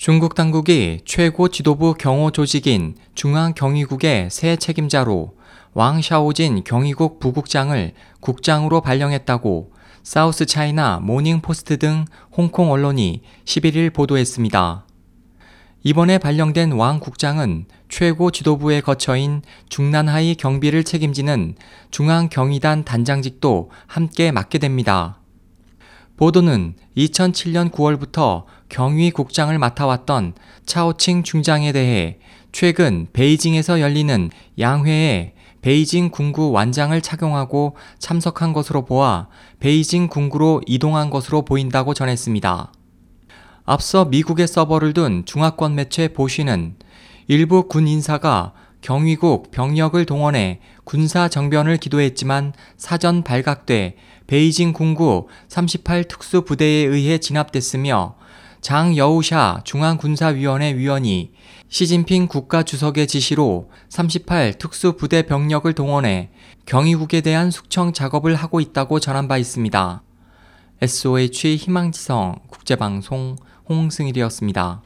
중국 당국이 최고 지도부 경호 조직인 중앙경위국의 새 책임자로 왕샤오쥔 경위국 부국장을 국장으로 발령했다고 사우스 차이나 모닝포스트 등 홍콩 언론이 11일 보도했습니다. 이번에 발령된 왕 국장은 최고 지도부의 거처인 중난하이 경비를 책임지는 중앙경위단 단장직도 함께 맡게 됩니다. 보도는 2007년 9월부터 경위국장을 맡아왔던 차오칭 중장에 대해 최근 베이징에서 열리는 양회에 베이징 군구 완장을 착용하고 참석한 것으로 보아 베이징 군구로 이동한 것으로 보인다고 전했습니다. 앞서 미국의 서버를 둔 중화권 매체 보시는 일부 군 인사가 경위국 병력을 동원해 군사 정변을 기도했지만 사전 발각돼 베이징 군구 38 특수부대에 의해 진압됐으며 장여우샤 중앙군사위원회 위원이 시진핑 국가주석의 지시로 38 특수부대 병력을 동원해 경위국에 대한 숙청 작업을 하고 있다고 전한 바 있습니다. SOH 희망지성 국제방송 홍승일이었습니다.